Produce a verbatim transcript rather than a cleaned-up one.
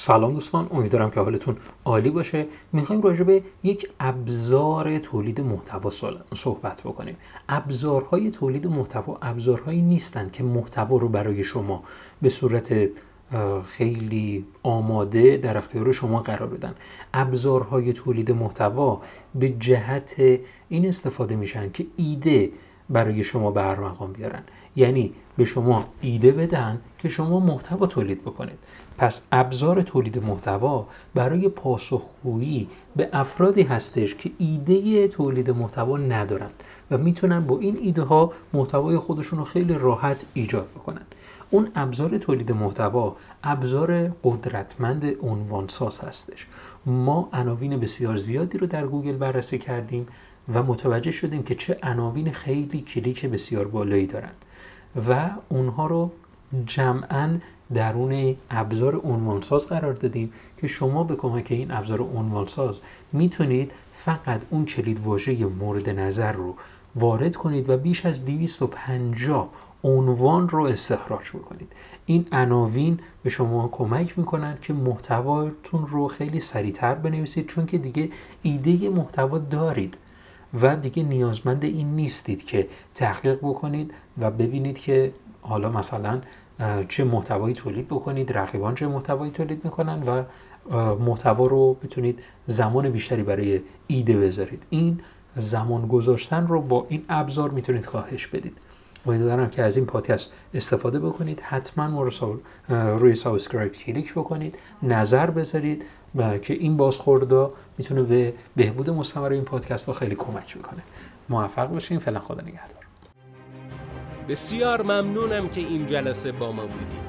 سلام دوستان، امیدوارم که حالتون عالی باشه. میخوایم راجع به یک ابزار تولید محتوا صحبت بکنیم. ابزارهای تولید محتوا ابزارهایی نیستند که محتوا رو برای شما به صورت خیلی آماده در اختیار شما قرار بدن. ابزارهای تولید محتوا به جهت این استفاده میشن که ایده برای شما به هر مقام بیارن، یعنی به شما ایده بدن که شما محتوا تولید بکنید. پس ابزار تولید محتوا برای پاسخگویی به افرادی هستش که ایده تولید محتوا ندارن و میتونن با این ایده ها محتوای خودشون رو خیلی راحت ایجاد بکنن. اون ابزار تولید محتوا ابزار قدرتمند عنوانساز هستش. ما عناوین بسیار زیادی رو در گوگل بررسی کردیم و متوجه شدیم که چه عناوین خیلی کلیک بسیار بالایی دارن و اونها رو جمعاً درون ابزار عنوانساز قرار دادیم که شما به کمک این ابزار عنوانساز میتونید فقط اون کلید واژه مورد نظر رو وارد کنید و بیش از دویست و پنجاه عنوان رو استخراج بکنید. این عناوین به شما کمک میکنن که محتواتون رو خیلی سریعتر بنویسید، چون که دیگه ایده محتوا دارید و دیگه نیازمند این نیستید که تحقیق بکنید و ببینید که حالا مثلا چه محتوایی تولید بکنید، رقیبان چه محتوایی تولید میکنن و محتوا رو بتونید زمان بیشتری برای ایده بذارید. این زمان گذاشتن رو با این ابزار میتونید کاهش بدید. امیدوارم که از این پادکست استفاده بکنید. حتما ما رو روی سابسکرایب کلیک بکنید، نظر بذارید که این بازخوردها میتونه به بهبود مستمر این پادکست ها خیلی کمک میکنه. موفق باشین. فعلا خدا نگهدار. بسیار ممنونم که این جلسه با ما بودید.